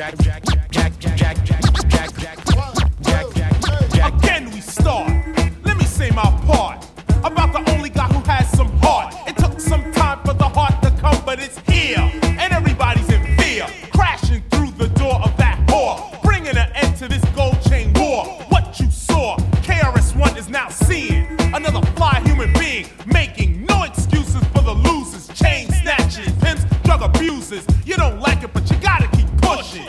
Jack. Again we start. Let me say my part about the only guy who has some heart. It took some time for the heart to come, but it's here, and everybody's in fear. Crashing through the door of that whore, bringing an end to this gold chain war. What you saw, KRS-One is now seeing another fly human being, making no excuses for the losers, chain snatchers, pimps, drug abusers. You don't like it, but you gotta keep pushing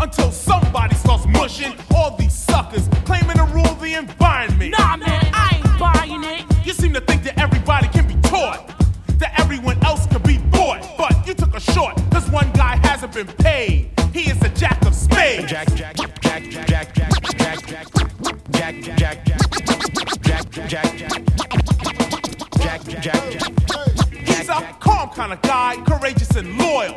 until somebody starts mushing all these suckers claiming to rule the environment. Nah, man, I ain't buying it. You seem to think that everybody can be taught, that everyone else can be bought, but you took a short, 'cause one guy hasn't been paid. He is the jack of spades. Jack. He's a calm kind of guy, courageous and loyal,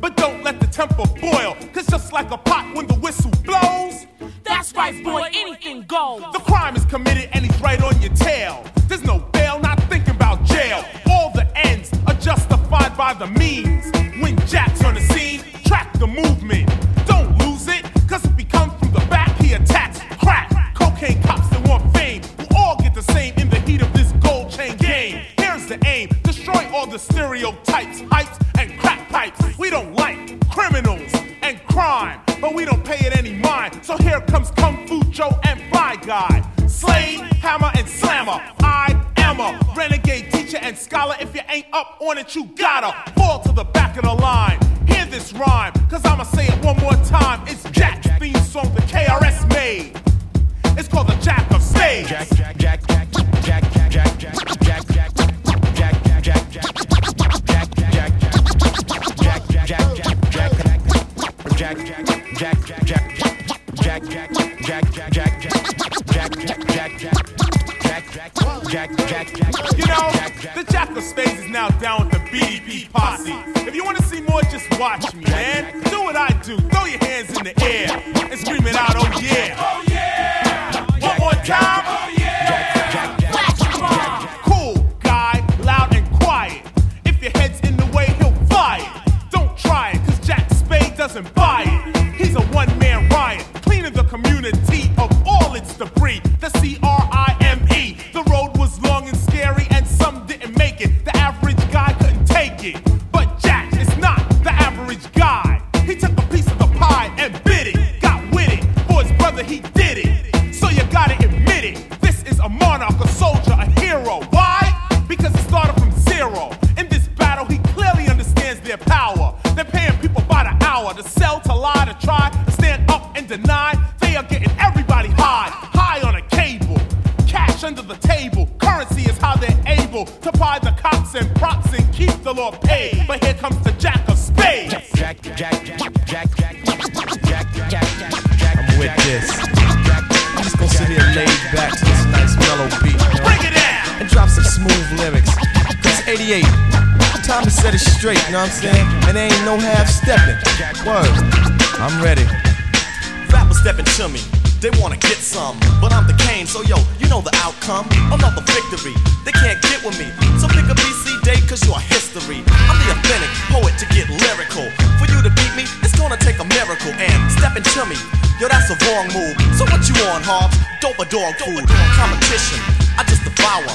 but don't let the temper boil, 'cause just like a pot when the whistle blows, that's right, boy, anything goes. The crime is committed and he's right on your tail. There's no bail, not thinking about jail. All the ends are justified by the means. When Jack's on the scene, track the movement. Don't lose it, 'cause if he comes from the back, he attacks. Crack, cocaine cops that want fame will all get the same in the heat of this gold chain game. Here's the aim, destroy all the stereotypes, hypes, and crack pipes. We don't like criminals and crime, but we don't pay it any mind. So here comes Kung Fu Joe and Fly Guy, Slade, Hammer, and Slammer. I am a renegade teacher and scholar. If you ain't up on it, you gotta fall to the back of the line. Hear this rhyme, 'cause I'ma say it one more time. It's Jack's theme song that KRS made. It's called the Jack of Spades. You know, the Jack of Spades is now down with the BDP posse. If you want to see more, just watch me, man. Do what I do, throw your hands in the air and scream it out, oh yeah. Oh yeah! One more time, oh yeah! Flash your bomb! Cool guy, loud and quiet. If your head's in the way, he'll fly it. Don't try it, 'cause Jack Spade doesn't buy it. He's a one-man riot, cleaning the community of all its debris. The CRIME. The road was long and scary, and some didn't make it. The average guy couldn't take it. But Jack is not the average guy. He took a piece of the pie and bit it. Got with it. For his brother, he did it. So you gotta admit it. This is a monarch, a soldier, a hero. Why? Because he started from zero. In this battle, he clearly understands their power. They're paying people by the hour to sell, to lie, to try, to stand up and deny. They are getting everybody high on a cable. Cash under the table, currency is how they're able to buy the cops and props and keep the law paid. But here comes the Jack of Spades. Jack. I'm with this. I'm just gonna sit here laid back to this nice mellow beat. Bring it down and drop some smooth lyrics. It's 88. Time to set it straight, you know what I'm saying? And there ain't no half stepping. Word, I'm ready. Rappers stepping to me, they wanna get some, but I'm the cane, so yo, you know the outcome. Another victory, they can't get with me, so pick a BC date, 'cause you are history. I'm the authentic poet to get lyrical. For you to beat me, it's gonna take a miracle. And stepping to me, yo, that's a wrong move. So what you on, Hobbs? Dope or dog food? Competition, I just devour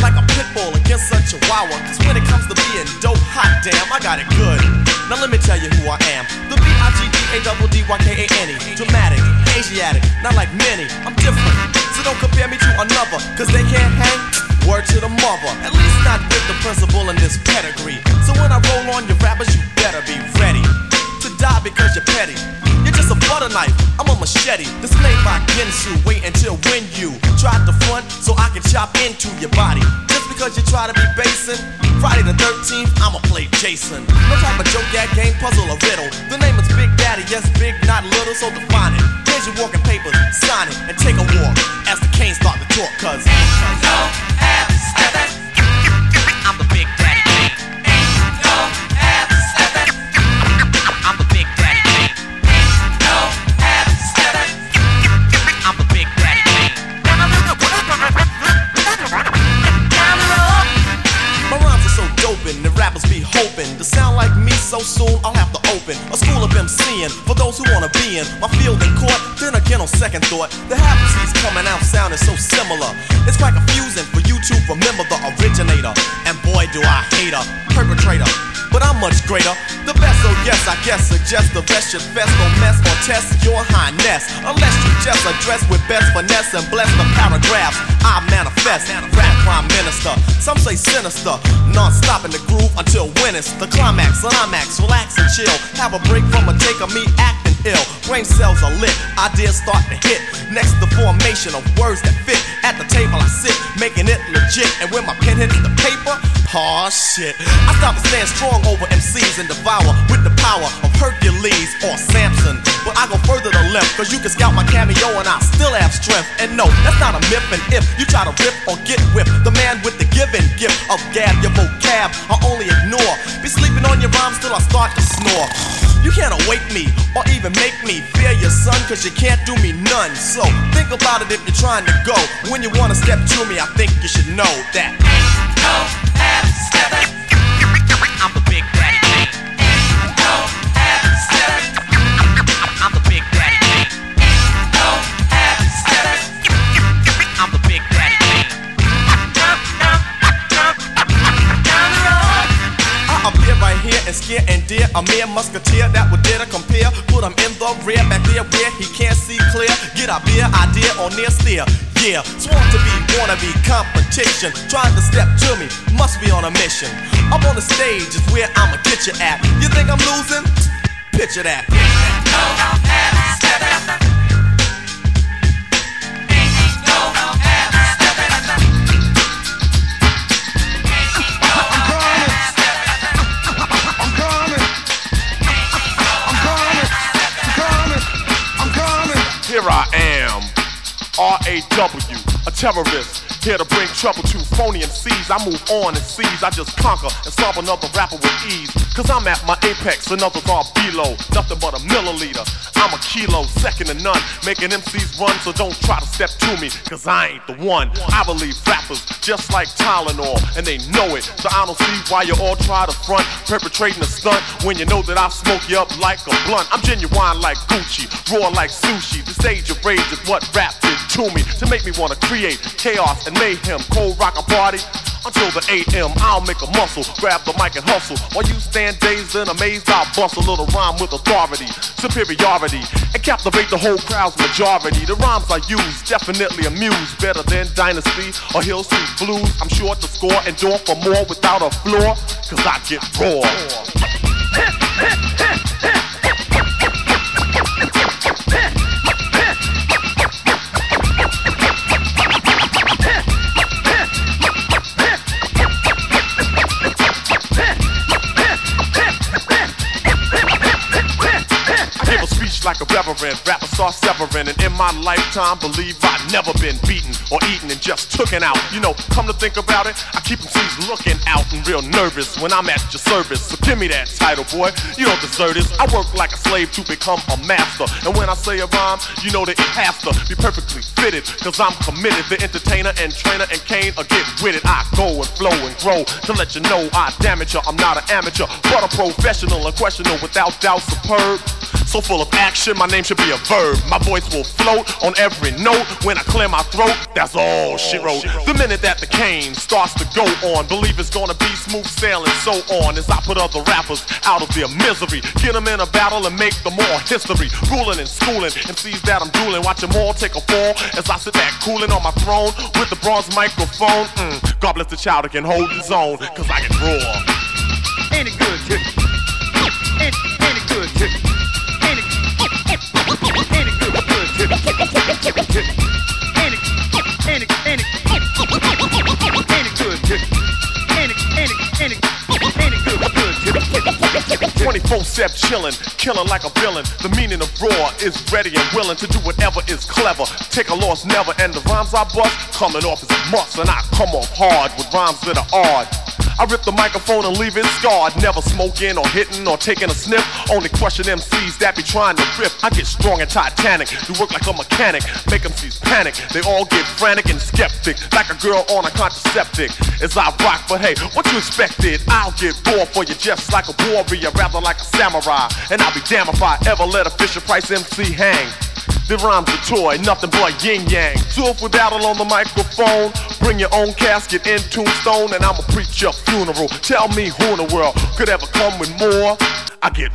like a pit bull against a chihuahua. 'Cause when it comes to being dope, hot damn, I got it good. Now let me tell you who I am. The BIGDADDYKANE. Dramatic, Asiatic, not like many. I'm different, so don't compare me to another, 'cause they can't hang. Word to the mother. At least not with the principal in this pedigree. So when I roll on your rappers, you better be ready to die, because you're petty. You're just a butter knife, I'm a machete. This made by Gensu. Wait until when you tried to front, so I can chop into your body. Just because you try to be basing Friday the 13th, I'ma play Jason. No type of joke, that game, puzzle, or riddle. The name is Big Daddy, yes, big, not little, so define it. Here's your walking papers, sign it, and take a walk as the canes start to talk, 'cause ain't no half steppin'. I'm the Big Daddy Kane. Ain't no half steppin'. I'm the Big Daddy Kane. Ain't no half steppin'. I'm the Big Daddy Kane. Down the road. My rhymes are so dope and the rappers be hoping to sound like me so soon I'll have to open open, a school of MCing for those who wanna be in my field and court. Then again, on second thought, the happenings coming out sounding so similar. It's quite confusing for you to remember the originator, and boy do I hate her, perpetrator. But I'm much greater, the best, oh yes, I guess. Suggest the best should best, don't mess or test your highness, unless you just address with best finesse and bless the paragraphs I manifest. Rap prime minister, some say sinister, non-stop in the groove until when it's the climax. Climax, relax and chill, have a break from a take of me acting ill. Brain cells are lit, ideas start to hit. Next, the formation of words that fit. At the table I sit, making it legit. And when my pen hits the paper, aw shit, I stop and stand strong over MCs and devour with the power of Hercules or Samson. But I go further to left, cause you can scout my cameo and I still have strength. And no, that's not a myth, and if you try to rip or get whipped, the man with the given gift of gab, your vocab I only ignore. Be sleeping on your rhymes till I start to snore. You can't awake me or even make me fear your son, cause you can't do me none. So think about it if you're trying to go. When you wanna step to me, I think you should know that ain't no half stepping. I'm the big daddy G. Ain't no half stepping. I'm the big daddy G. Ain't no half stepping. I'm the big daddy G. Down the road. I appear right here and scare and dear, a mere musketeer that would dare to compare. Put him in the rear, back there where he can't see clear. Get a beer, idea, or near steer. Yeah, sworn to be, wanna be competition. Trying to step to me, must be on a mission. Up on the stage is where I'ma get you at. You think I'm losing? Picture that. Ain't no half stepping. Ain't no half stepping. Ain't no half stepping. I'm coming. I'm coming. I'm coming. I'm coming. Here I am. R.A.W., a terrorist, here to bring trouble to phony MCs. I move on and seize, I just conquer and solve another rapper with ease. Cause I'm at my apex, another bar below, nothing but a milliliter. I'm a kilo, second to none, making MCs run, so don't try to step to me, cause I ain't the one. I believe rappers just like Tylenol, and they know it, so I don't see why you all try to front, perpetrating a stunt, when you know that I'll smoke you up like a blunt. I'm genuine like Gucci, raw like sushi, the stage of rage is what rap did to me, to make me wanna create chaos and mayhem, cold rock a party. Until the AM, I'll make a muscle, grab the mic and hustle. While you stand dazed and amazed, I'll bust a little rhyme with authority, superiority, and captivate the whole crowd's majority. The rhymes I use definitely amuse, better than Dynasty or Hill Street Blues. I'm sure to score and door for more without a floor, cause I get raw. Like a reverend, rapper start severing, and in my lifetime, believe I've never been beaten or eaten and just tooken out. You know, come to think about it, I keep MCs looking out and real nervous when I'm at your service. So give me that title, boy, you don't deserve this. I work like a slave to become a master, and when I say a rhyme, you know that it has to be perfectly fitted, cause I'm committed. The entertainer and trainer and cane or get with it. I go and flow and grow to let you know I damage you. I'm not an amateur, but a professional, a questioner without doubt, superb. So full of action, my name should be a verb. My voice will float on every note. When I clear my throat, that's all she wrote. The minute that the cane starts to go on, believe it's gonna be smooth sailing, so on. As I put other rappers out of their misery, get them in a battle and make them all history. Ruling and schooling, MCs that I'm dueling, watch them all take a fall as I sit back cooling on my throne with the bronze microphone. God bless the child that can hold his own, cause I can roar. Ain't it good, Jimmy? Ain't it good, Jimmy? Ain't it good 24/7 chillin', killin' like a villain. The meaning of raw is ready and willing to do whatever is clever. Take a loss never, and the rhymes I bust coming off as a must, and I come off hard with rhymes that are odd. I I rip the microphone and leave it scarred. Never smoking or hitting or taking a sniff. Only crushing MCs that be trying to rip. I get strong and titanic, do work like a mechanic. Make MCs panic, they all get frantic and skeptic. Like a girl on a contraceptive. As I rock, but hey, what you expected? I'll get raw for you just like a warrior, rather like a samurai. And I'll be damned if I ever let a Fisher Price MC hang. The rhymes are toy, nothing but yin-yang. Two if we battle on the microphone. Bring your own casket in tombstone, and I'ma preach your funeral. Tell me who in the world could ever come with more. I get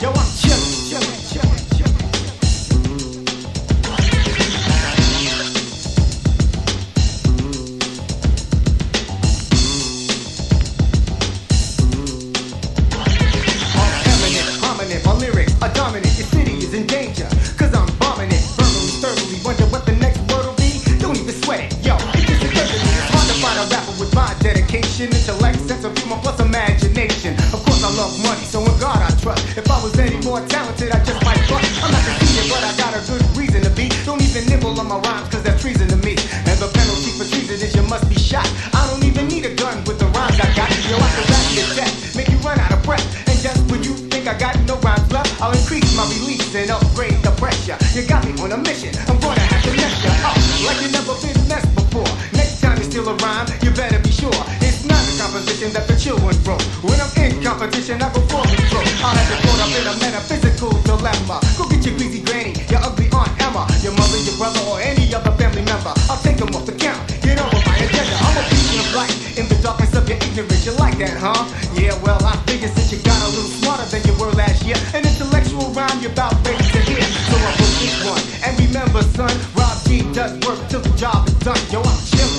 Yo, I'm chillin'. more talented, I just might fuck. I'm not conceited, but I got a good reason to be. Don't even nibble on my rhymes, cause they're treason to me. And the penalty for treason is you must be shot. I don't even need a gun with the rhymes I got. Yo, I can rap your death, make you run out of breath. And just when you think I got no rhymes left, I'll increase my release and upgrade the pressure. You got me on a mission, I'm gonna have to mess you up like you never been messed before. Next time you steal a rhyme, you better be sure it's not a composition that the children wrote. When I'm in competition, I perform it through. I'll have to caught up in a metaphysical dilemma. Go get your greasy granny, your ugly aunt Emma, your mother, your brother, or any other family member. I'll take them off the count, get over my agenda. I'm a beacon of light in the darkness of your ignorance. You like that, huh? Yeah, well, I figured since you got a little smarter than you were last year, an intellectual rhyme you're about ready to hear. So I will eat one, and remember, son, Rob G does work till the job is done. Yo, I'm chillin'.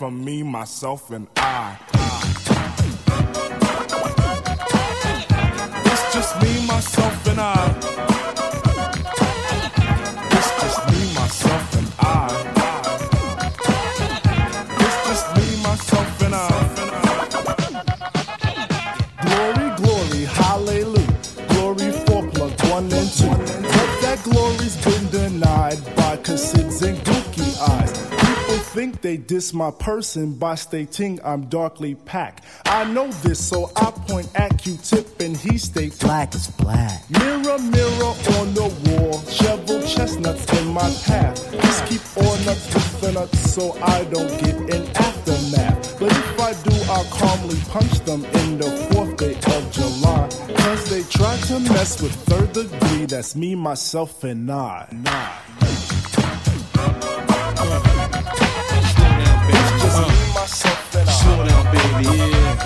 From me, myself, and I. It's just me, myself, and I. It's just me, myself, and I. It's just me, myself, and I. Glory, glory, hallelujah. Glory for plug 1 and 2. But that glory's been denied by Cassids and Gookie eyes. Think they diss my person by stating I'm darkly packed. I know this, so I point at Q-Tip and he states black is black. Mirror, mirror on the wall, shovel chestnuts in my path. Just keep on up with the nuts so I don't get an aftermath. But if I do, I'll calmly punch them in the 4th day of July. Cause they try to mess with 3rd degree, that's me, myself, and I. Slow down, baby, yeah.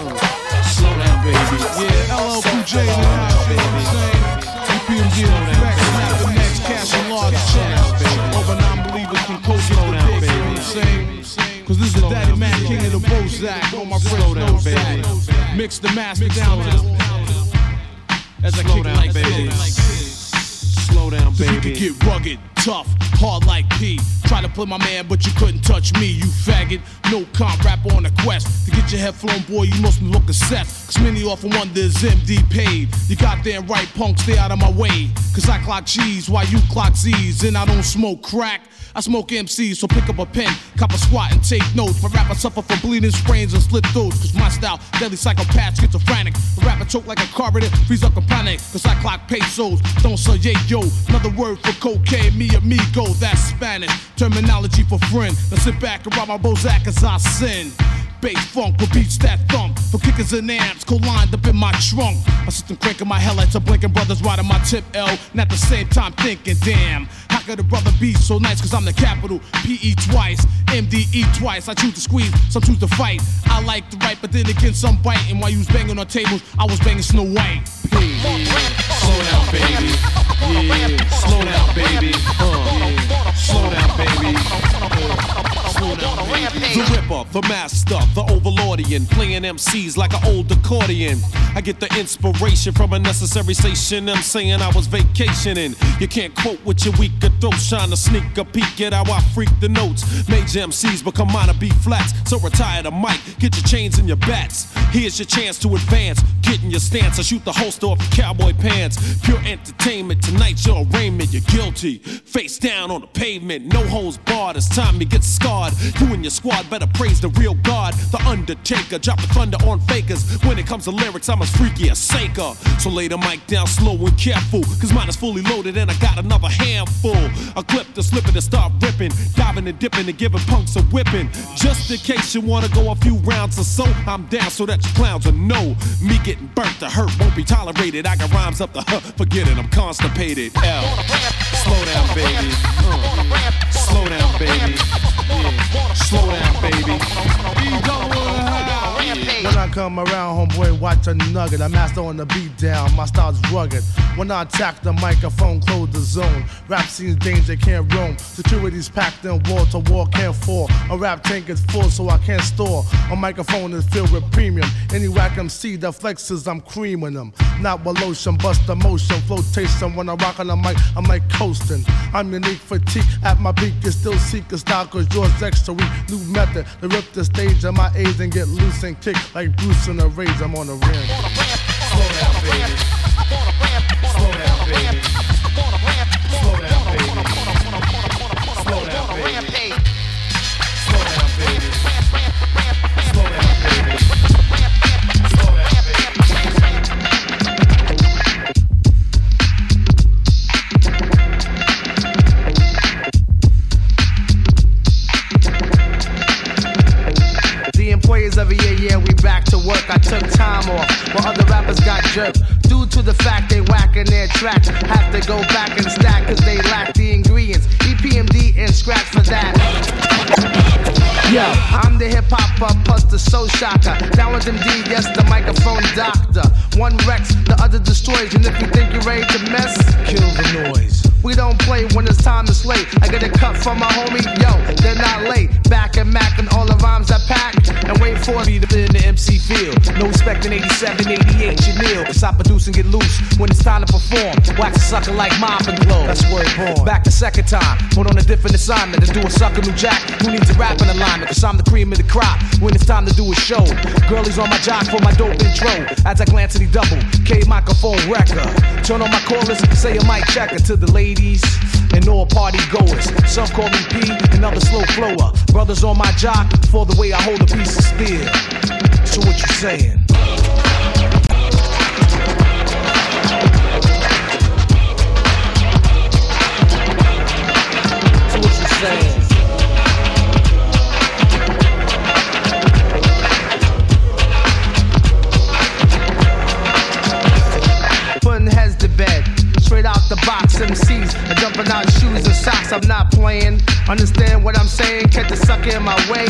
Slow down, baby, yeah. LL Cool J, you know what I'm saying? EPMD, Flex, Snap, Cash, and Large Checks. Over non-believers from Coast to the Big, you know what I'm saying? Cause this is the Daddy Man, King of the Bozak. All my friends know that. Mix the master down to the powder. As I kick it like this. Slow down, baby. Cause you can get rugged, tough, hard like P. Try to play my man, but you couldn't touch me, you faggot. No comp, rapper on a quest. To get your head flown, boy, you must be looking set. Cause many often wonder is MD paid. You goddamn right, punk, stay out of my way. Cause I clock G's while you clock Z's. And I don't smoke crack. I smoke MCs, so pick up a pen, cop a squat and take notes. My rapper suffer from bleeding sprains and slip throats, cause my style, deadly psychopath, schizophrenic. The rapper choke like a carburetor, freeze up and panic, cause I clock pesos, don't say yo. Another word for cocaine, mi amigo, that's Spanish terminology for friend. Now sit back and rob my Bozak as I sin. Bass funk with beats that thump, for kickers and amps, co-lined up in my trunk. My system cranking, my headlights are blinking, brothers riding my tip L, and at the same time thinking, damn, how could a brother be so nice? Cause I'm the capital, P.E. twice, M.D.E. twice. I choose to squeeze, some choose to fight. I like to write, but then again some bite. And while you was banging on tables, I was banging Snow White. Slow down, baby. Yeah, slow down, baby. Yeah. Slow down, baby. Slow down, baby. The Ripper, the Master, the Overlordian, playing MCs like an old accordion. I get the inspiration from a necessary station. I'm saying I was vacationing. You can't quote with your weaker throat, trying to sneak a peek at how I freak the notes. Major MCs become minor B flats, so retire the mic, get your chains and your bats. Here's your chance to advance, get in your stance. I shoot the holster off your cowboy pants. Pure entertainment, tonight's your arraignment. You're guilty, face down on the pavement, no holds barred. It's time you get scarred. You and your squad better praise the real God, the Undertaker, drop the thunder on fakers. When it comes to lyrics, I'm as freaky as Saker. So lay the mic down slow and careful, cause mine is fully loaded and I got another handful. I clip the slipping and start ripping, diving and dipping and giving punks a whipping. Just in case you wanna go a few rounds or so, I'm down so that your clowns will know. Me getting burnt, the hurt won't be tolerated. I got rhymes up the huh, forget it, I'm constipated. L. Slow down, baby. Slow down, baby. Yeah. Slow down, baby. When I come around, homeboy, watch a nugget. I'm master on the beat down, my style's rugged. When I attack the microphone, close the zone. Rap scene's danger, can't roam. Security's packed and wall to wall can't fall. A rap tank is full, so I can't store. A microphone is filled with premium. Any whack MC that flexes, I'm creaming them. Not with lotion, bust the motion, flotation. When I rock on the mic, I'm like coasting. I'm unique, fatigue at my peak. You still seek a style, cause yours extra weak. New method to rip the stage of my A's and get loose and kick like Bruce in a rage. I'm on the rim. Slow down, baby. Slow down, baby. Slow down, baby. Slow down, baby. Slow down, baby. Slow down, baby. Slow down, baby. Employees every year, yeah, we back to work. I took time off, while other rappers got jerked. Due to the fact they whacking their tracks, have to go back and stack, cause they lack the ingredients. EPMD and scratch for that. Yo, I'm the hip-hopper, plus the soul shocker. Down with MD, yes, the microphone doctor. One wrecks, the other destroys. And if you think you're ready to mess, kill the noise. We don't play when it's time to slay. I get a cut from my homie, yo, they're not late. Back and Mac and all the rhymes I pack. And wait for me to be in the MC field. No respect in 87, 88, Janil. Cause I produce and get loose when it's time to perform. Wax a sucker like Mob and Glow. That's where it's born. Back the second time, put on a different assignment. Let's do a sucker new jack. Who needs a rap in the line? Cause I'm the cream of the crop when it's time to do a show. Girlies on my jock for my dope intro. As I glance at the double K microphone wrecker, turn on my chorus, say a mic checker to the ladies and all party goers. Some call me P, another slow flower. Brothers on my jock for the way I hold a piece of steel. So what you saying? So what you saying? Heads to bed, straight out the box. MCs are dumping out shoes and socks. I'm not playing, understand what I'm saying. Catch the sucker in my way,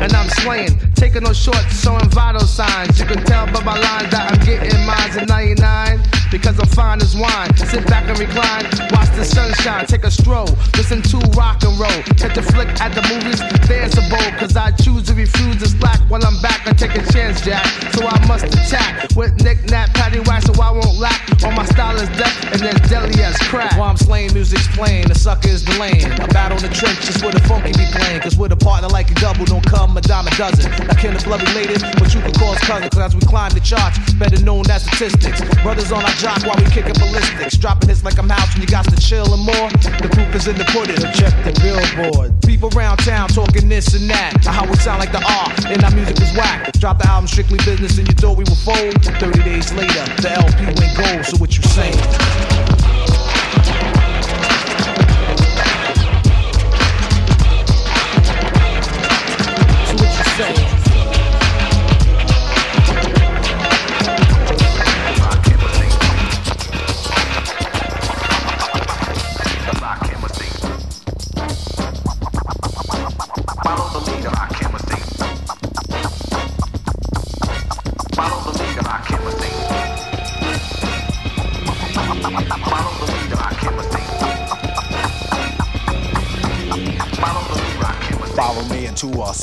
and I'm slaying. Taking no shorts, showing vital signs. You can tell by my lines that I'm getting mines in 99, because I'm fine as wine. Sit back and recline, watch the sunshine, take a stroll, listen to rock and roll. Catch the flick at the movies, danceable, cause I choose to refuse to slack. While I'm back, I take a chance, Jack, so I must attack. With knick-knack, paddywhack, so I won't lack. All my style is death, and as deadly as crack. While I'm slaying, music's playing, the sucker is the lane. A battle in the trenches where the funky be playing, cause with a partner like a double, don't come a dime a dozen. I can't blood related, but you can cause cousin, cause as we climb the charts, better known as statistics. Brothers on our drop while we kickin' ballistics. Dropping this like I'm house and you got to chill and more. The group is in the pudding. So check the billboard. People round town talking this and that. How it sound like the R and our music is whack. Drop the album strictly business and you thought we were fold. 30 days later, the LP went gold. So what you saying?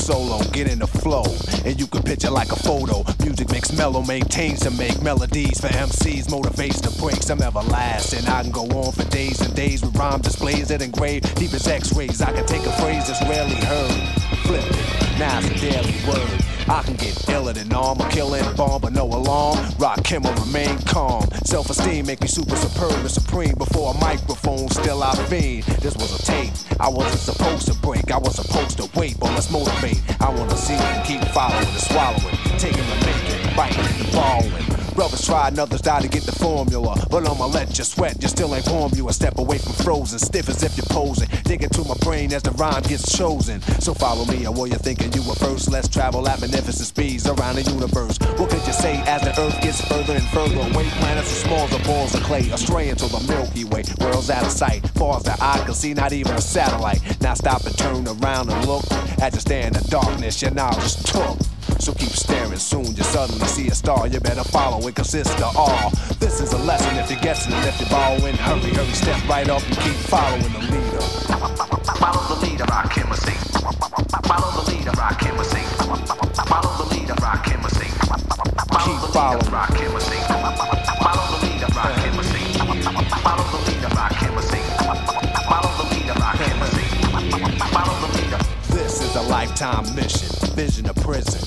Solo, get in the flow, and you can picture like a photo. Music makes mellow, maintains to make melodies for MCs, motivates to break some everlasting. I can go on for days and days with rhyme displays that engrave deep as x-rays. I can take a phrase that's rarely heard, flip it, now it's a daily word. I can get iller than arm, a killing bomb, but no alarm. Rakim will remain calm. Self-esteem make me super superb and supreme. Before a microphone, still I fiend. This was a tape I wasn't supposed to break. I was supposed to wait, but let's motivate. I wanna see and keep following and swallowing, taking and making, biting and borrowing. Brothers try and others die to get the formula, but I'ma let you sweat, you still ain't warm. You a step away from frozen, stiff as if you're posing. Digging to my brain as the rhyme gets chosen. So follow me, or were you thinking you were first? Let's travel at magnificent speeds around the universe. What could you say as the earth gets further and further away? Planets are small as balls of clay, astray until the Milky Way. World's out of sight, far as the eye can see, not even a satellite. Now stop and turn around and look. As you stand in the darkness, your knowledge is took. So keep staring, soon you suddenly see a star. You better follow, it consists of all. This is a lesson if you're guessing and if you're borrowing. Hurry, hurry, step right up and keep following the leader. Follow the leader, Rakim will sing. Follow the leader, Rakim will sing. Follow the leader, Rakim will sing. Keep following, Rakim will sing. Follow the leader, Rakim will sing. Follow the leader, Rakim will sing. Follow the leader, Rakim will sing. Follow the leader. This is a lifetime mission, vision of prison.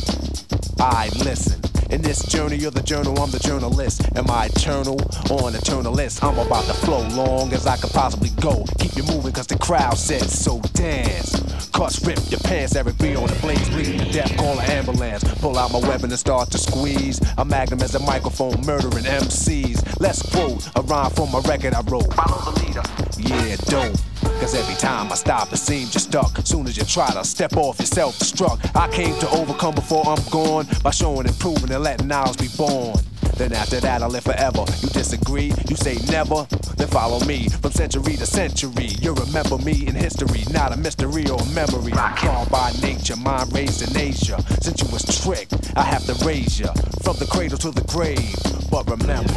I listen. In this journey, you're the journal, I'm the journalist. Am I eternal or an eternalist? I'm about to flow long as I can possibly go. Keep you moving cause the crowd says so, dance. Cuss, rip your pants, Eric B on the blaze, bleeding to death, call an ambulance. Pull out my weapon and start to squeeze. A magnum as a microphone, murdering MCs. Let's quote a rhyme from a record I wrote. Follow the leader. Yeah, dope. Cause every time I stop, it seems you're stuck. Soon as you try to step off, you're self-destruct. I came to overcome before I'm gone, by showing and proving and letting ours be born. Then after that, I live forever. You disagree? You say never? Then follow me from century to century. You remember me in history, not a mystery or a memory. I'm called by nature, mind raised in Asia. Since you was tricked, I have to raise you from the cradle to the grave. But remember,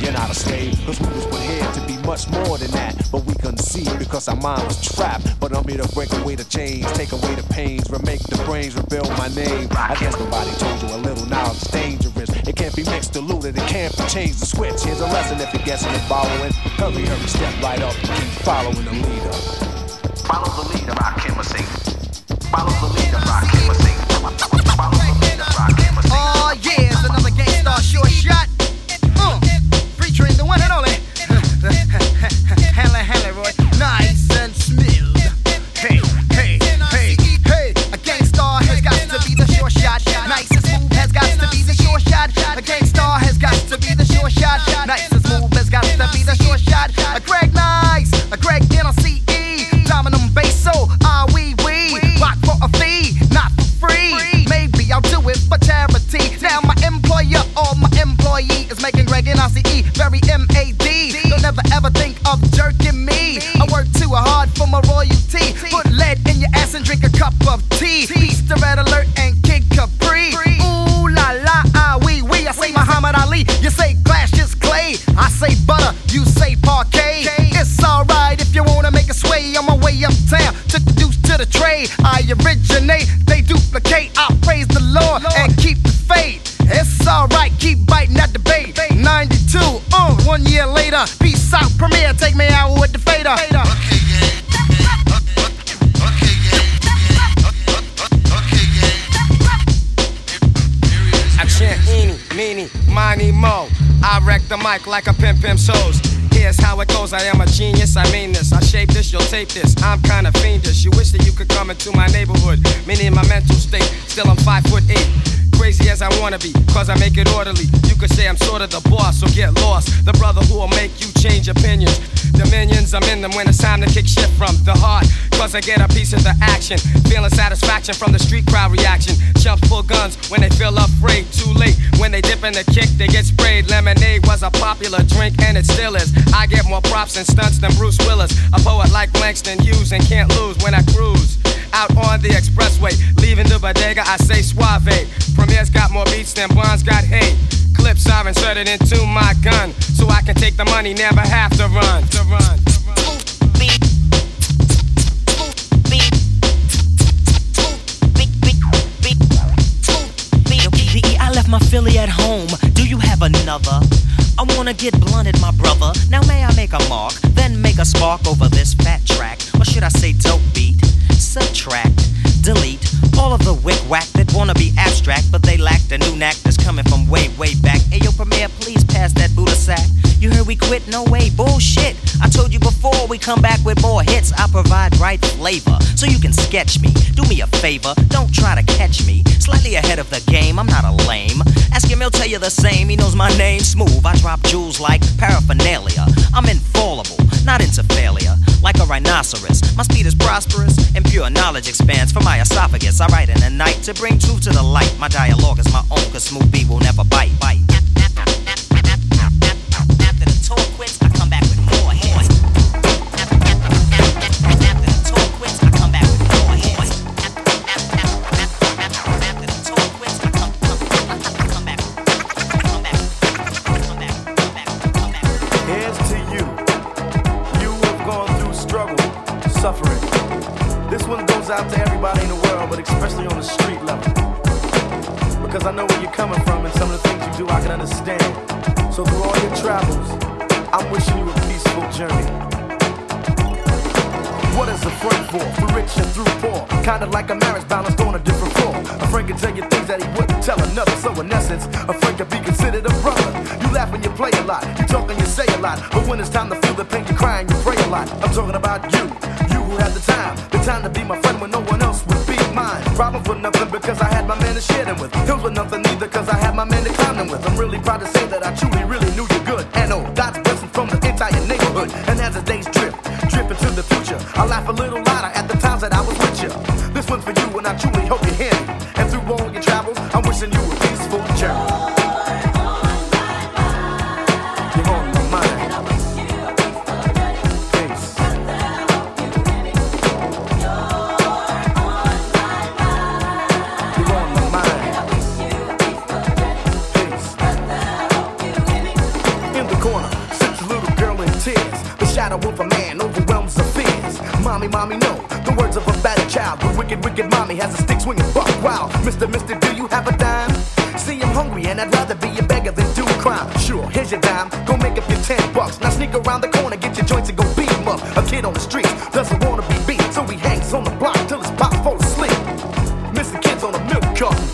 you're not a slave, cause we was put here to be much more than that. But we couldn't see because our mind was trapped. But I'm here to break away the chains, take away the pains, remake the brains, rebuild my name. I guess nobody told you a little knowledge is dangerous. It can't be mixed, diluted, it can't be changed or switched. Here's a lesson if you're guessing and following. Hurry, hurry, step right up and keep following the leader. Follow the leader, Rakim will sing. Follow the leader, Rakim will sing. Follow the leader, Rakim will sing. Oh yeah, it's another Gangstar Short Shot. The one and only Hella Roy, nice and smooth. Hey, hey, hey, hey. A gangstar has got to be the short shot. Nice and smooth has got to be the short shot. A gangstar has got to be the short shot. Nice and smooth has got to be the short shot. A Greg Nice, a Greg NLCE, Dominum Basso, ah we rock for a fee, not for free. Maybe I'll do it for charity. Now my employer or my employee is making Greg NLCE very MAD. Don't ever ever think of jerking me. I work too hard for my royalty. Put lead in your ass and drink a cup of tea. Feast the Red Alert and Kid Capri. Ooh la la, ah we. I say Muhammad Ali, you say glass is clay. I say butter, you say parquet. It's alright if you wanna make a sway. On my way uptown, took the deuce to the tray. I originate, they duplicate. I praise the Lord and keep the faith. It's alright, keep biting at the bait. 92, 1 year later, peace out, premiere, take me out with the fader. Okay, gang. Okay, gang. Okay, gang. I chant eeny, meeny, miny, mo. I wreck the mic like a pimp shows. Here's how it goes, I am a genius, I mean this. I shape this, you'll tape this, I'm kinda fiendish. You wish that you could come into my neighborhood, meaning my mental state, still I'm 5'8". Crazy as I wanna be, cause I make it orderly. You could say I'm sort of the boss, so get lost. The brother who'll make you change opinions. Dominions, I'm in them when it's time to kick shit from the heart, cause I get a piece of the action. Feeling satisfaction from the street crowd reaction. Chumps pull guns when they feel afraid. Too late, when they dip in the kick, they get sprayed. Lemonade was a popular drink and it still is. I get more props and stunts than Bruce Willis. A poet like Langston Hughes and can't lose when I cruise out on the expressway. Leaving the bodega, I say suave. Premier's got more beats than Blonde's got hate. Clips are inserted into my gun, so I can take the money, never have to run. I left my Philly at home, do you have another? I wanna get blunted, my brother. Now may I make a mark, then make a spark over this fat track? Or should I say dope beat? Subtract, delete all of the wick-wack that wanna be abstract, but they lack the new knack that's coming from way, way back. Ayo, Premier, please pass that Buddha sack. You heard we quit? No way, bullshit. I told you before, we come back with more hits. I provide right flavor, so you can sketch me. Do me a favor, don't try to catch me. Slightly ahead of the game, I'm not a lame. Ask him, he'll tell you the same, he knows my name. Smooth, I drop jewels like paraphernalia. I'm infallible, not into failure, like a rhinoceros. My speed is prosperous, and pure knowledge expands from my esophagus. I write in the night to bring truth to the light. My dialogue is my own, cause Smooth B will never bite. After the tour quits, I come back with more hits. Out to everybody in the world, but especially on the street level, because I know where you're coming from and some of the things you do I can understand. So through all your travels, I'm wishing you a peaceful journey. What is a friend for? For rich and through poor, kind of like a marriage balanced on a different floor. A friend can tell you things that he wouldn't tell another, so in essence, a friend can be considered a brother. You laugh and you play a lot, you talk and you say a lot, but when it's time to feel the pain, you cry and you pray a lot. I'm talking about you who had the time to be my friend when no one else would be mine. Problem for nothing because I had my man to share them with. Hills were nothing either because I had my man to climb them with. I'm really proud to say that I truly really knew you good, and oh, God's blessing from the entire neighborhood. And as the days drip into the future, I laugh a little louder at the times that I was with you. This one's for you and I truly hope you hear me. And through all your travels, I'm wishing you a peaceful journey. With a man overwhelms the fears. Mommy, no, the words of a battered child. The wicked mommy has a stick swinging buck wild. Mister, do you have a dime? See, I'm hungry and I'd rather be a beggar than do crime. Sure, here's your dime, go make up your $10. Now sneak around the corner, get your joints and go beat him up. A kid on the street doesn't want to be beat, so he hangs on the block till his pop falls asleep. Missing kids on a milk carton.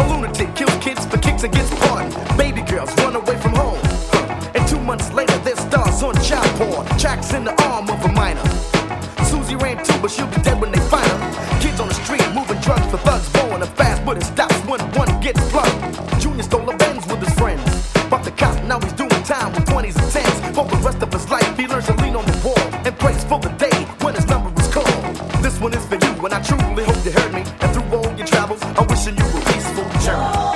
A lunatic kills kids for kicks and gets pardoned. Baby girls run away from home, and 2 months later they're stars on child porn. Tracks in the arm of a minor. Susie ran too, but she'll be dead when they find her. Kids on the street moving drugs for thugs, blowing up fast, but it stops when one gets plugged. Junior stole a Benz with his friends, bought the cop, now he's doing time with 20s and 10s. For the rest of his life, he learns to lean on the wall and prays for the day when his number is called. This one is for you, and I truly hope you heard me. And through all your travels, I'm wishing you a peaceful journey.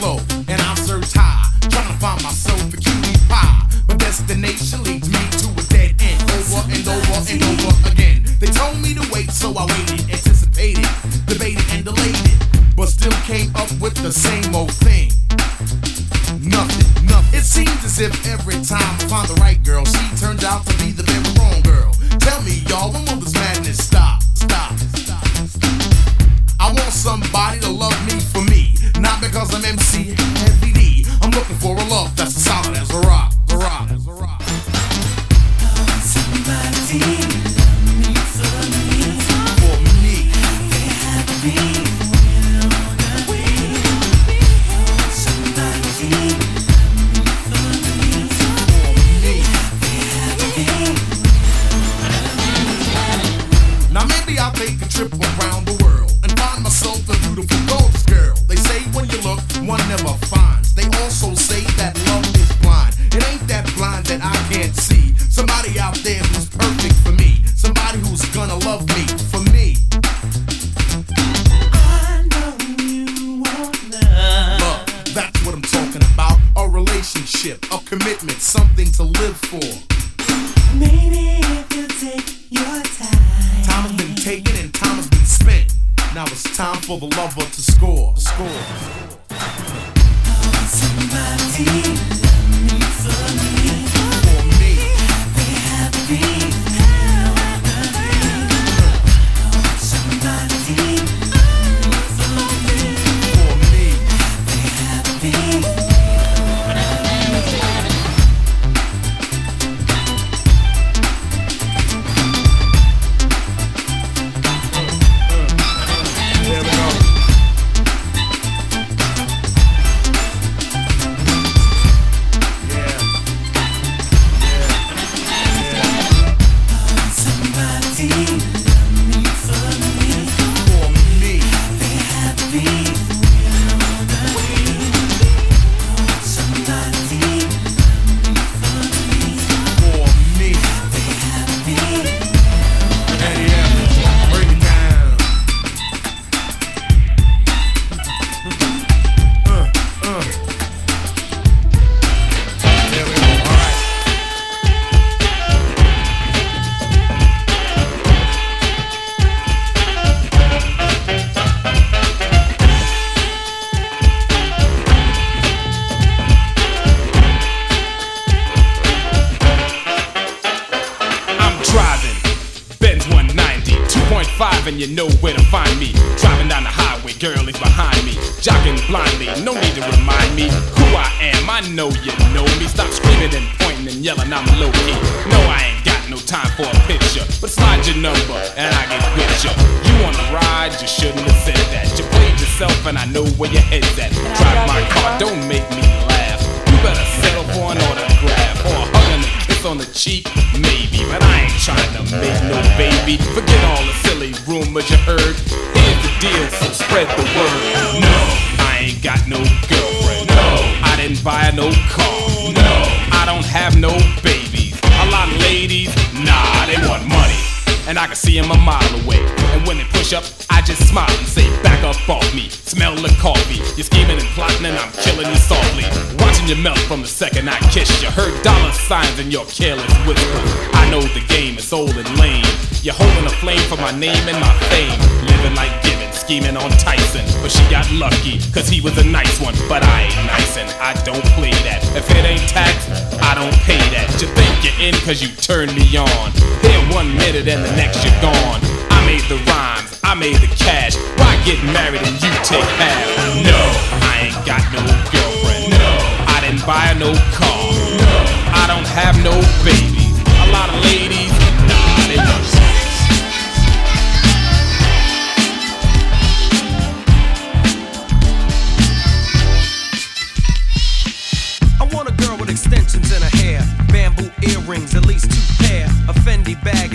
low, and I've searched high, trying to find myself a cutie pie. But destination leads me to a dead end, over and over and over again. They told me to wait, so I waited, anticipated, debated and delayed it, but still came up with the same old thing. Nothing, nothing. It seems as if every time I find the right girl, she turns out to be the very wrong girl. Tell me, y'all, when will this madness stop? I want somebody to love me for me, not because I'm MC Heavy D. I'm looking for a love that's solid as a rock, a rock, as a rock. Oh, somebody love me for me, for me. Happy, happy. We'll be somebody love me for me, for me. Happy, happy. Now maybe I'll take a trip around the world, myself a beautiful gorgeous girl. They say when you look, one never finds. They also say that love is blind. It ain't that blind that I can't see. Somebody out there who's perfect for me. Somebody who's gonna love me for me. I know you want love. Love, that's what I'm talking about. A relationship, a commitment, something to live for. Maybe if you take your time. Time has been taken and time has been spent. Now it's time for the lover to score, score. Oh, somebody love me for me, for me. Happy, happy. Oh, somebody love me for me, for me. Happy, and you know where to find me. Driving down the highway, girl is behind me. Jogging blindly, no need to remind me who I am, I know you know me. Stop screaming and pointing and yelling, I'm low-key. No, I ain't got no time for a picture, but slide your number and I get with you. You on the ride, you shouldn't have said that. You played yourself and I know where your head's at. Drive my car, don't make me laugh. You better settle for an autograph or a hug and a kiss on the cheek, maybe. But I ain't trying to make no baby. Forget all the rumors you heard. Here's the deal, so spread the word. No, I ain't got no girlfriend. No, I didn't buy no car. No, I don't have no babies. A lot of ladies, nah, they want money, and I can see them a mile away. And when they push up, I just smile and say, back up off me, smell the coffee. You're scheming and plotting and I'm killing you softly. Watching you melt from the second I kissed you. Heard dollar signs in your careless whisper. I know the game is old and lame. You're holding a flame for my name and my fame. Living like giving, scheming on Tyson. But she got lucky, cause he was a nice one. But I ain't nice and I don't play that. If it ain't tax, I don't pay that. You think you're in cause you turned me on. Here 1 minute and the next you're gone. I made the rhymes, I made the cash. Why get married and you take half? No, I ain't got no girlfriend. No, I didn't buy no car. No, I don't have no babies. A lot of ladies, nah, they want sex. Extensions in her hair, bamboo earrings, at least 2 pair, a Fendi bag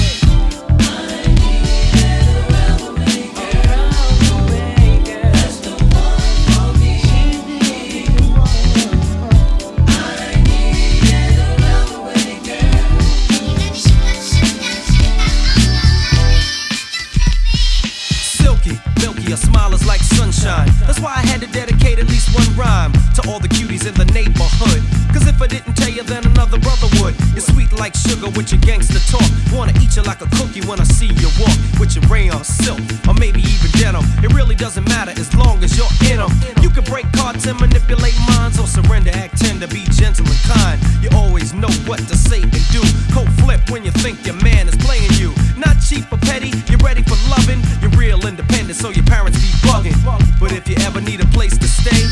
all the cuties in the neighborhood. Cause if I didn't tell you, then another brother would. You're sweet like sugar with your gangster talk. Wanna eat you like a cookie when I see you walk. With your rayon silk, or maybe even denim. It really doesn't matter as long as you're in them. You can break hearts and manipulate minds, or surrender, act tender, be gentle and kind. You always know what to say and do. Cold flip when you think your man is playing you. Not cheap or petty, you're ready for loving. You're real independent, so your parents be bugging. But if you ever need a place to stay,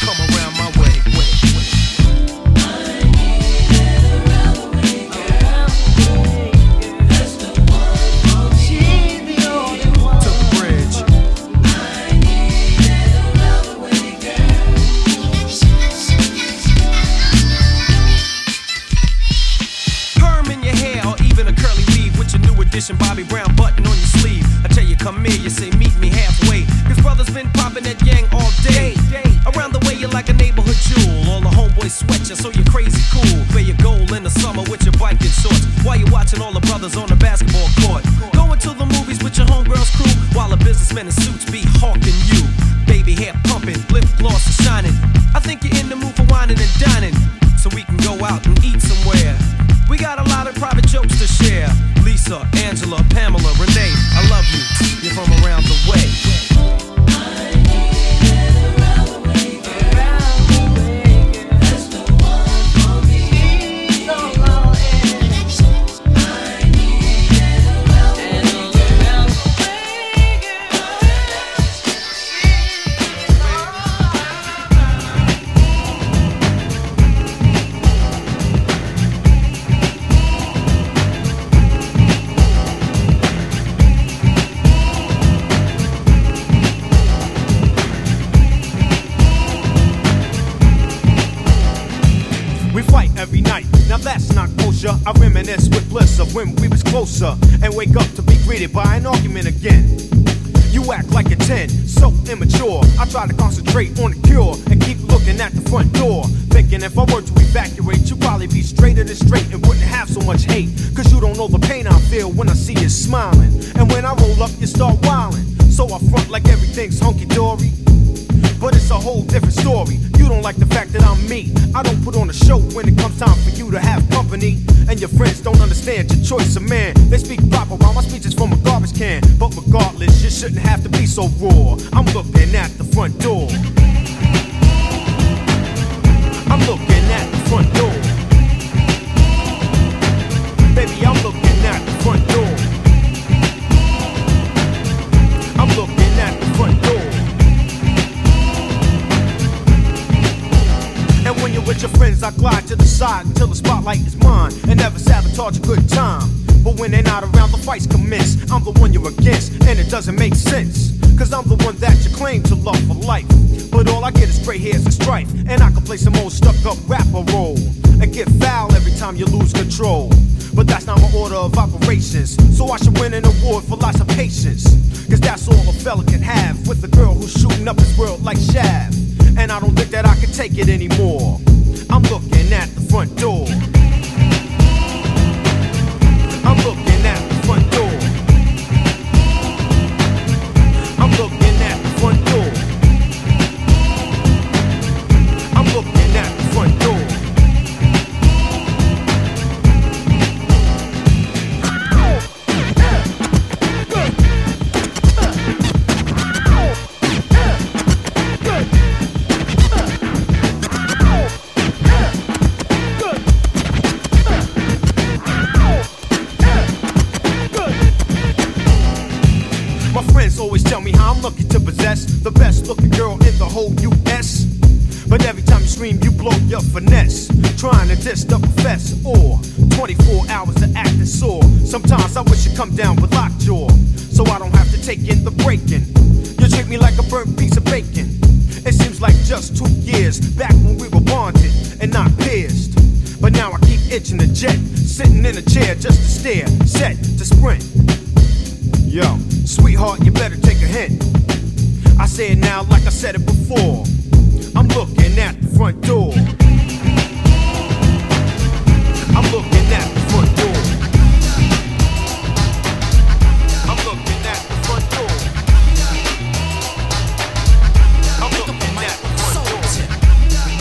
come around my way. Bobby Brown button on your sleeve. I tell you, come here, you say, meet me halfway. Cause brother's been popping that yang all day. Around the way, you're like a neighborhood jewel. All the homeboys sweat you, so you're crazy cool. Where you go in the summer with your biking shorts, while you're watching all the brothers on the basketball court. Going to the movies with your homegirl's crew, while a businessman in suits be hawking you. Baby hair pumping, lip gloss is shining. I think you're in the mood for whining and dining, so we can go out and eat somewhere. We got a lot of private jokes to share. Lisa, Angela, Pamela, Renee, I love you. You're from around the way. I reminisce with bliss of when we was closer, and wake up to be greeted by an argument again. You act like a 10, so immature. I try to concentrate on the cure and keep looking at the front door, thinking if I were to evacuate, you'd probably be straighter than straight and wouldn't have so much hate. Cause you don't know the pain I feel when I see you smiling, and when I roll up you start wildin'. So I front like everything's hunky-dory, but it's a whole different story. You don't like the fact that I'm me. I don't put on a show when it comes time for you to have company. And your friends don't understand your choice of man. They speak proper while my speech is from a garbage can. But regardless, you shouldn't have to be so raw. I'm looking at the front door. I'm looking at the front door. Baby, I'm looking at the front door. I'm looking at the front door. And when you're with your friends, I glide to the side until the spotlight is mine, and never sabotage a good time. But when they're not around, the fights commence. I'm the one you're against, and it doesn't make sense, cause I'm the one that you claim to love for life. But all I get is gray hairs and strife, and I can play some old stuck-up rapper role and get foul every time you lose control. But that's not my order of operations, so I should win an award for lots of patience, cause that's all a fella can have with a girl who's shooting up his world like Shav. And I don't think that I can take it anymore. I'm looking at the front door. I'm looking at the front door. I'm looking at the front door. I'm looking at the front door. Lucky to possess the best looking girl in the whole U.S. But every time you scream, you blow your finesse, trying to diss the professor, or 24 hours of acting sore. Sometimes I wish you'd come down with lockjaw, so I don't have to take in the breaking. You treat me like a burnt piece of bacon. It seems like just 2 years back when we were bonded and not pierced. But now I keep itching to jet, sitting in a chair just to stare, set to sprint. Yo, sweetheart, you better take a hint. I say it now like I said it before. I'm looking at the front door. I'm looking at the front door. I'm looking at the front door. I'm looking at the front door.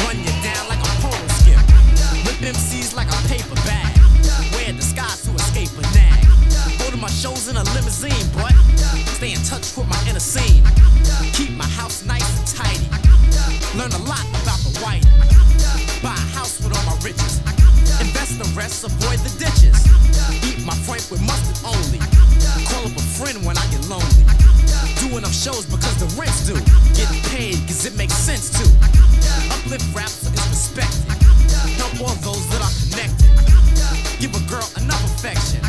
limousine, boy. Stay in touch with my inner scene. Keep my house nice and tidy. Learn a lot about the white. Buy a house with all my riches. Invest the rest, avoid the ditches. Eat my frank with mustard only. Call up a friend when I get lonely. Doing up shows because the rent's due. Getting paid cause it makes sense to. Uplift rap so it's respected. Help all those that are connected. Give a girl enough affection.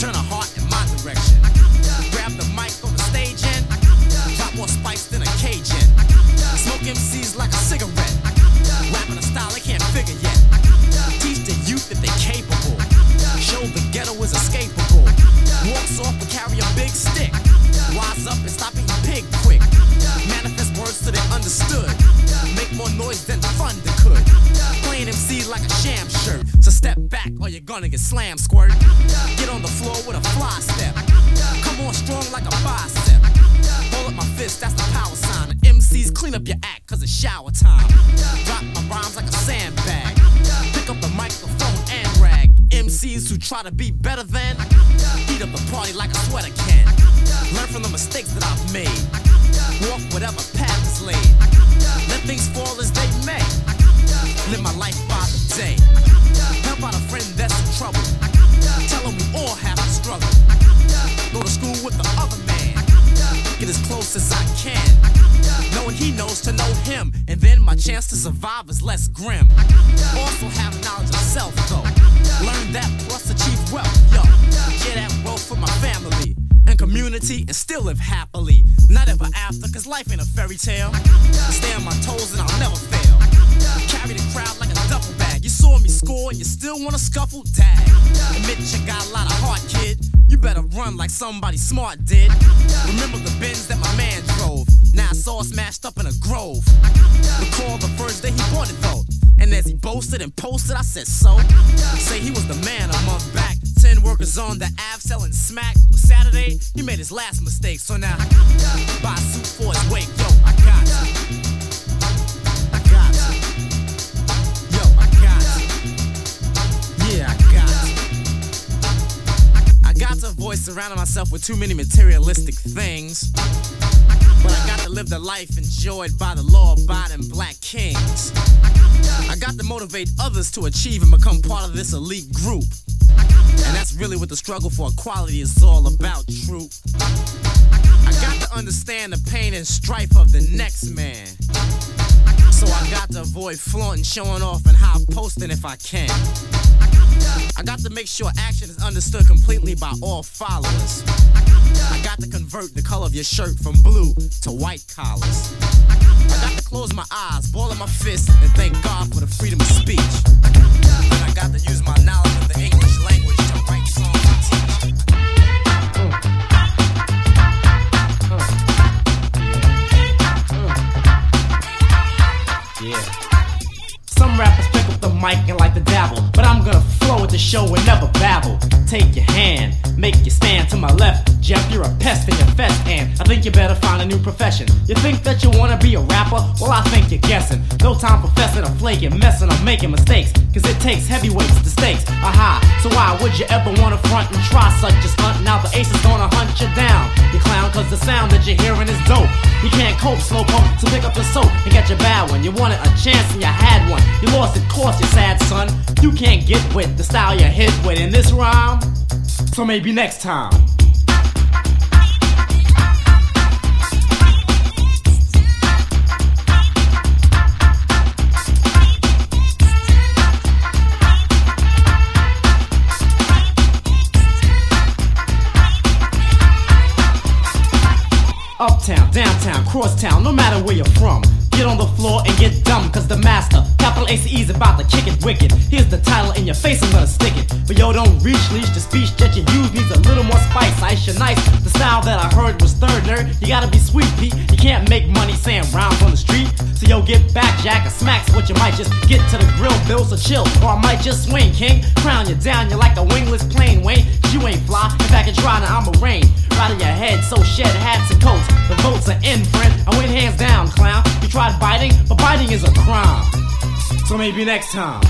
Turn a heart in my direction. Grab the mic on the stage and drop more spice than a Cajun. Smoke MCs like a cigarette. Rapping a style they can't figure yet. Teach the youth that they're capable. Show the ghetto is escapable. Walks off and carry a big stick. Wise up and stop eating pig quick. Manifest words so they're understood. Make more noise than thunder could. Playing MC like a sham shirt. So step back or you're gonna get slammed, squirt. Get on the floor with a fly step. Come on strong like a bicep. Hold up my fist, that's the power sign. The MCs clean up your act cause it's shower time. Drop my rhymes like a sandbag. Pick up the microphone and rag. MCs who try to be better than heat up the party like a sweater can. Learn from the mistakes that I've made. Walk whatever path is laid. Let things fall as they may. Live my life by the day. Help out a friend that's in trouble. Tell him we all have to struggle. Go to school with the other man. Get as close as I can. Knowing he knows to know him. And then my chance to survive is less grim. Also have knowledge of self though. Learn that plus achieve wealth, yo. Get that wealth for my family and community and still live happily. Not ever after, cause life ain't a fairy tale. Stay on my toes and I'll never fail. Carry the crowd like a duffel bag. You saw me score and you still wanna scuffle? Dag. Admit you got a lot of heart, kid. You better run like somebody smart did. Remember the Benz that my man drove. Now I saw it smashed up in a grove. Recall the first day he bought it though. And as he boasted and posted, I said so. Say he was the man a month back. 10 workers on the Ave selling smack. Saturday, he made his last mistake. So now, buy a suit for his wake. Yo, I got you. I got you. Yo, I got you. Yeah, I got you. I got the voice surrounding myself with too many materialistic things. But I got to live the life enjoyed by the law-abiding black kings. I got to motivate others to achieve and become part of this elite group. And that's really what the struggle for equality is all about, true. I got to understand the pain and strife of the next man. So I got to avoid flaunting, showing off, and high posting if I can. I got to make sure action is understood completely by all followers. I got to convert the color of your shirt from blue to white collars. I got to close my eyes, ball in my fist, and thank God for the freedom of speech. And I got to use my knowledge of the English language to write songs and teach. Some rappers pick up the mic and like to dabble, but I'm gonna flow with the show and never babble. Take your hand, make you stand to my left. Jeff, you're a pest in your vest, and I think you better find a new profession. You think that you wanna be a rapper? Well, I think you're guessing. No time for fessing or flaking, messing or making mistakes, cause it takes heavyweights to stakes. Aha, so why would you ever wanna front and try such a stunt? Now the ace is gonna hunt you down, you clown, cause the sound that you're hearing is dope. You can't cope, slow pump, so pick up the soap and get your bad one. You wanted a chance and you had one. You lost it, course, you sad son. You can't get with the style you hit with in this rhyme. So maybe next time. Uptown, downtown, crosstown, no matter where you're from. Get on the floor and get dumb, cause the master, capital ACE's about to kick it wicked. Here's the title in your face, I'm gonna stick it. But yo, don't reach, leash, the speech that you use needs a little more spice. Ice your nice, the style that I heard was third nerd. You gotta be sweet, Pete, you can't make money saying rhymes on the street. So yo, get back, Jack, or smacks what you might just get to the grill, Bill, so chill. Or I might just swing, King, crown you down, you're like a wingless plane, Wayne. You ain't fly, if I can try, now I'ma rain. Right in your head, so shed hats and coats. The votes are in, friend, I went hands down, clown. You tried biting, but biting is a crime. So maybe next time.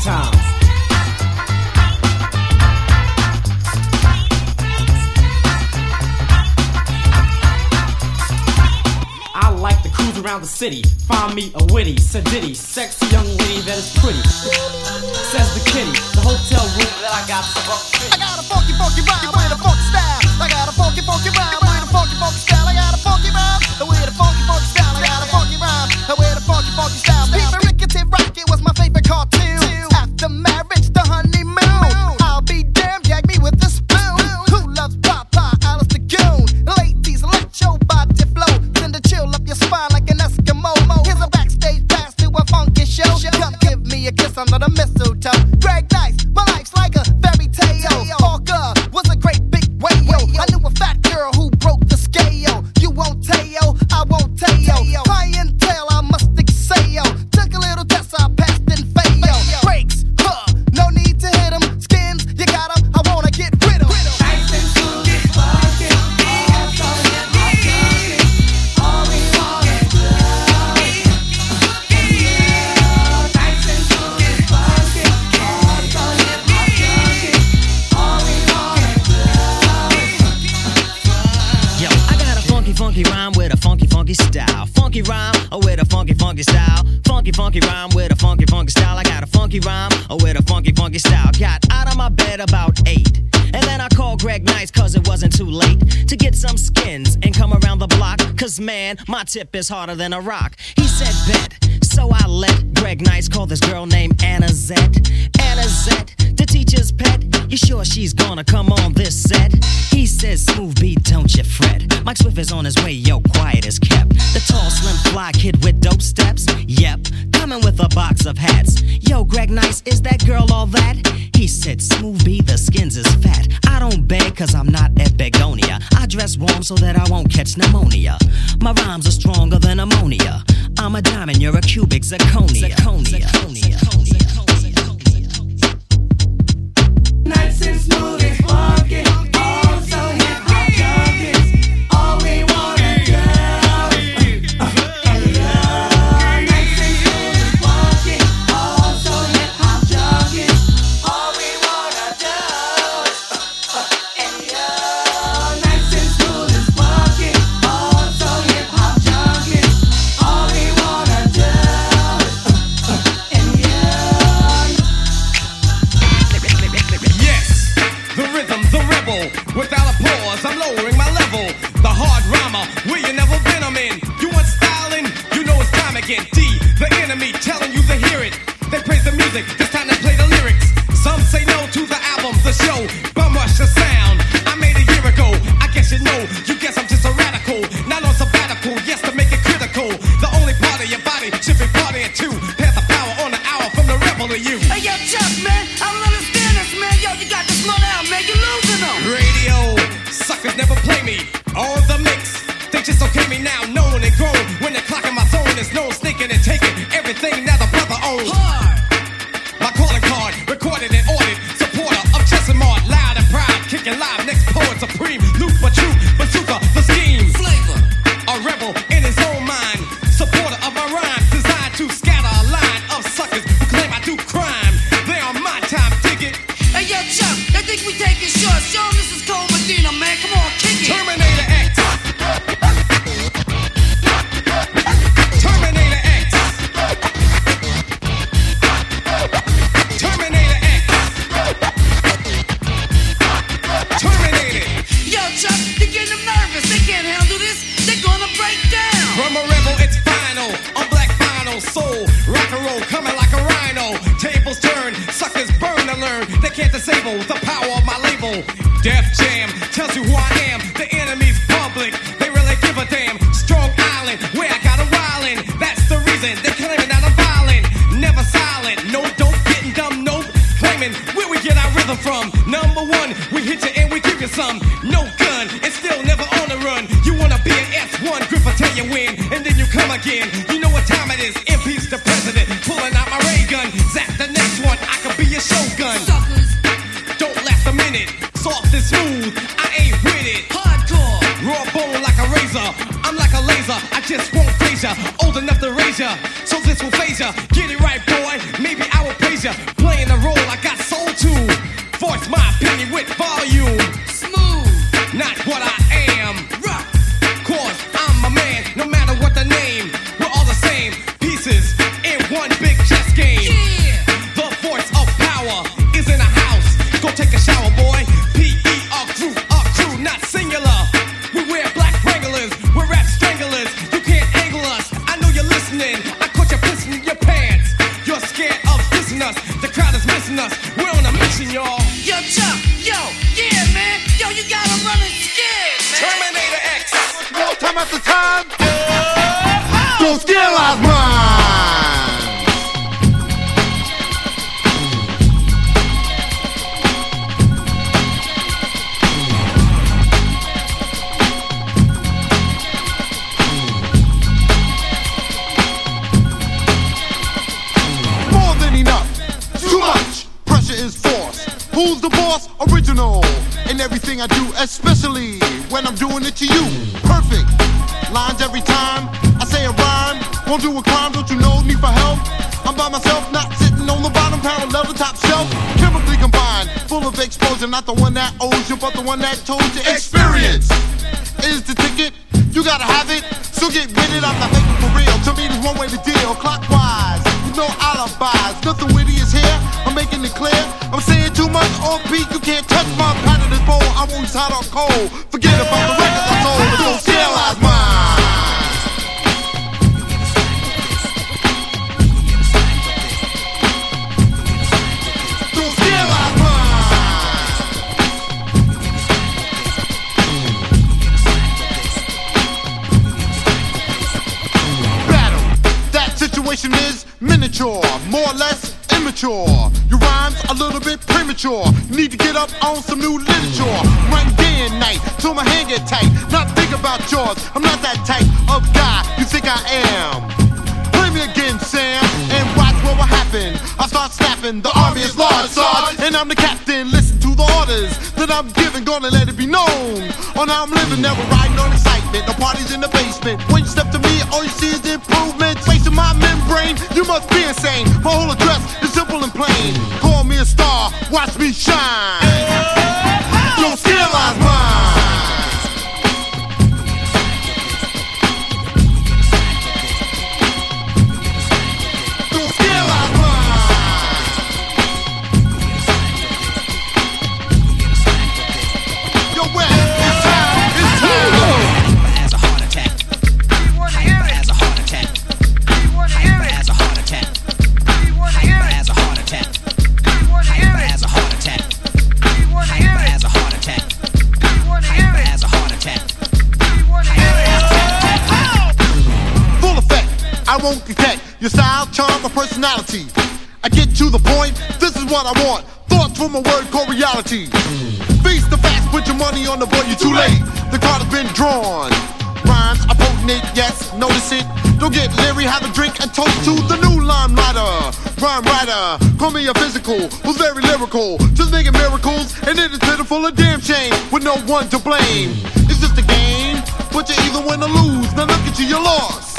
times. I like to cruise around the city, find me a witty, saditty, sexy young lady that is pretty. Says the kitty, the hotel room that I got so I got a funky, funky vibe with a funky style. I got a funky, funky vibe with a funky, funky style. I got a funky vibe with a funky, funky style. I got a funky vibe with a funky, funky style. People Rickety Rocket was my favorite cartoon. After marriage, the honeymoon. I'll be damned, jag me with a spoon. Who loves Papa, Alice the Goon? Ladies, let your body flow. Send a chill up your spine like an Eskimo. Here's a backstage pass to a funky show. Come give me a kiss under the mistletoe. Greg Nice, my life's like a fairy tale. Hawker was a great big whale. I knew a fat girl who broke the scale. You won't tell, I won't tell. High and tail, I must excel. Took a little test, I passed and failed. Breaks, huh, no need to hit 'em. Skins, you got 'em, I wanna get rid of 'em. Funky rhyme with a funky, funky style. Funky rhyme with a funky, funky style. Funky, funky rhyme with a funky, funky style. I got a funky rhyme with a funky, funky style. Got out of my bed about 8. And then I called Greg Nice cause it wasn't too late to get some skins and come around the block. Cause man, my tip is harder than a rock. He said bet, so I let Greg Nice call this girl named Anna Zette. The teacher's pet, you sure she's gonna come on this set? He says, smooth beat, don't you fret. Mike Swift is on his way, yo, quiet is kept. The tall, slim, fly kid with dope steps, yep, coming with a box of hats. Yo, Greg Nice, is that girl all that? He said, smooth beat, the skins is fat. I don't beg, cause I'm not at Begonia. I dress warm so that I won't catch pneumonia. My rhymes are stronger than ammonia. I'm a diamond, you're a cubic zirconia. Nice and smooth is walking, all so hip hop junkies. All we wanna do is love. Nice and smooth is walking, all so hip hop junkies. All we wanna do is love. Nice and smooth is walking, all so hip hop junkies. All we wanna do is love. Without a pause, I'm lowering my level. The hard rhymer, where you never been, I'm in. You want styling? You know it's time again. D, the enemy, telling you to hear it. They praise the music, it's time to play the lyrics. Some say no to the album, the show. Bum rush the sound, I made a year ago. I guess you know, you guess I'm just a radical. Not on sabbatical, yes, to make it critical. The only part of your body should be partying too. Pass the power on the hour from the rebel to you. Hey, yo, Chuck, man, I don't understand this, man. Yo, you got to slow down, man, you're losing them. Radio, suckers never play me on the mix. They just okay me now, known and grown. When the clock in my zone is known, sneaking and taking everything now the brother owns. Hard. My calling card, recorded and ordered. Supporter of Chesimard, loud and proud, kicking live. Next poet supreme, Luke Pachu, Bazooka, the scheme. Flavor, a rebel in his own mind. Supporter of my rhyme, designed to scatter a line of suckers who claim I do crime. They are my time ticket. Hey yo, Chuck, I think we taking shots. Yo, this is Cole Medina, man. Come on, kick it. Terminator X. Terminator X. Terminator X. Terminated. Yo, Chuck, they're getting them nervous. They can't handle this. They're gonna break down. From a rebel, it's final. On black vinyl, soul, rock and roll, coming like a rhino. Tables turn, suckers burn to learn. They can't disable the power of my label. Def Jam tells you who I am. The enemy's public. They really give a damn. Strong Island, where I got a wildin'. That's the reason they're claiming that I'm violent. Never silent. No dope, getting dumb. No claiming where we get our rhythm from. Number one, we hit you and we give you some. No gun, it's still never on the run. You wanna be an F1 gripper till you win, and then you come again. You know what time it is. MP's the president, pulling out my ray gun. Zap the next one. I could be your shogun. Suckers. Don't last a minute. Soft and smooth. I ain't with it. Hardcore. Raw bone like a razor. I'm like a laser. I just won't phase ya. Old enough to raise ya, so this will phase ya. Get it right, boy. Maybe I will praise ya. major, playing the role I got sold to. Voice my opinion with volume. Smooth, not what I am. Rock, cause I'm a man, no matter what the name. We're all the same, pieces in one big chess game. Yeah. The voice of power is in the house. Go take a shower, boy. P.E. Our crew, not singular. We wear black Wranglers, we're rap stranglers. You can't angle us, I know you're listening. I caught you pissing your pants. You're scared of dissing us, the crowd is missing us. We're on a mission, y'all. Yo, Chuck, yo, yeah, man. Yo, you got him running scared, man. Terminator X. More time after time. Yeah. Don't scandalize mine. Who's the boss? Original. In everything I do, especially when I'm doing it to you. Perfect. Lines every time I say a rhyme. Won't do a crime, don't you know? Need for help. I'm by myself, not sitting on the bottom, parallel the top shelf. Chemically combined, full of exposure. Not the one that owes you, but the one that told you. Experience is the ticket. You gotta have it, so get with it. I'm not making for real. To me, there's one way to deal. Clockwise, with no alibis. Nothing witty is here. I'm making it clear. I'm saying too much on beat, you can't touch my pattern is bold. I'm always hot or cold. Forget about the records I sold. It's gonna scandalize mine. Is miniature, more or less immature. Your rhymes a little bit premature. Need to get up on some new literature. Run day and night till my hand get tight. Not think about yours. I'm not that type of guy you think I am. Play me again, Sam, and watch what will happen. I start snapping. The army is large, Sarge, and I'm the captain. Listen to the orders that I'm giving. Gonna let it be known on how I'm living. Never riding on excitement. No parties in the basement. When you step to me, all you see is improvements. Wasting my membrane, you must be insane. My whole address is simple and plain. Call me a star, watch me shine. Don't scandalize mine. I won't detect your style, charm, or personality. I get to the point, this is what I want. Thoughts from a word called reality. Feast the facts, put your money on the board, you're too late. The card has been drawn. Rhymes, I potent it, yes, notice it. Don't get leery, have a drink and toast to the new rhyme writer. Call me a physical, who's very lyrical. Just making miracles, and it is pitiful, a damn shame. With no one to blame. It's just a game, but you either win or lose. Now look at you, you're lost.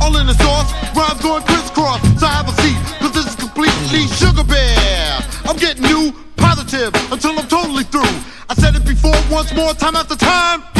All in the sauce, rhymes going crisscross. So I have a seat, cause this is completely sugar bear. I'm getting new, positive, until I'm totally through. I said it before, once more, time after time.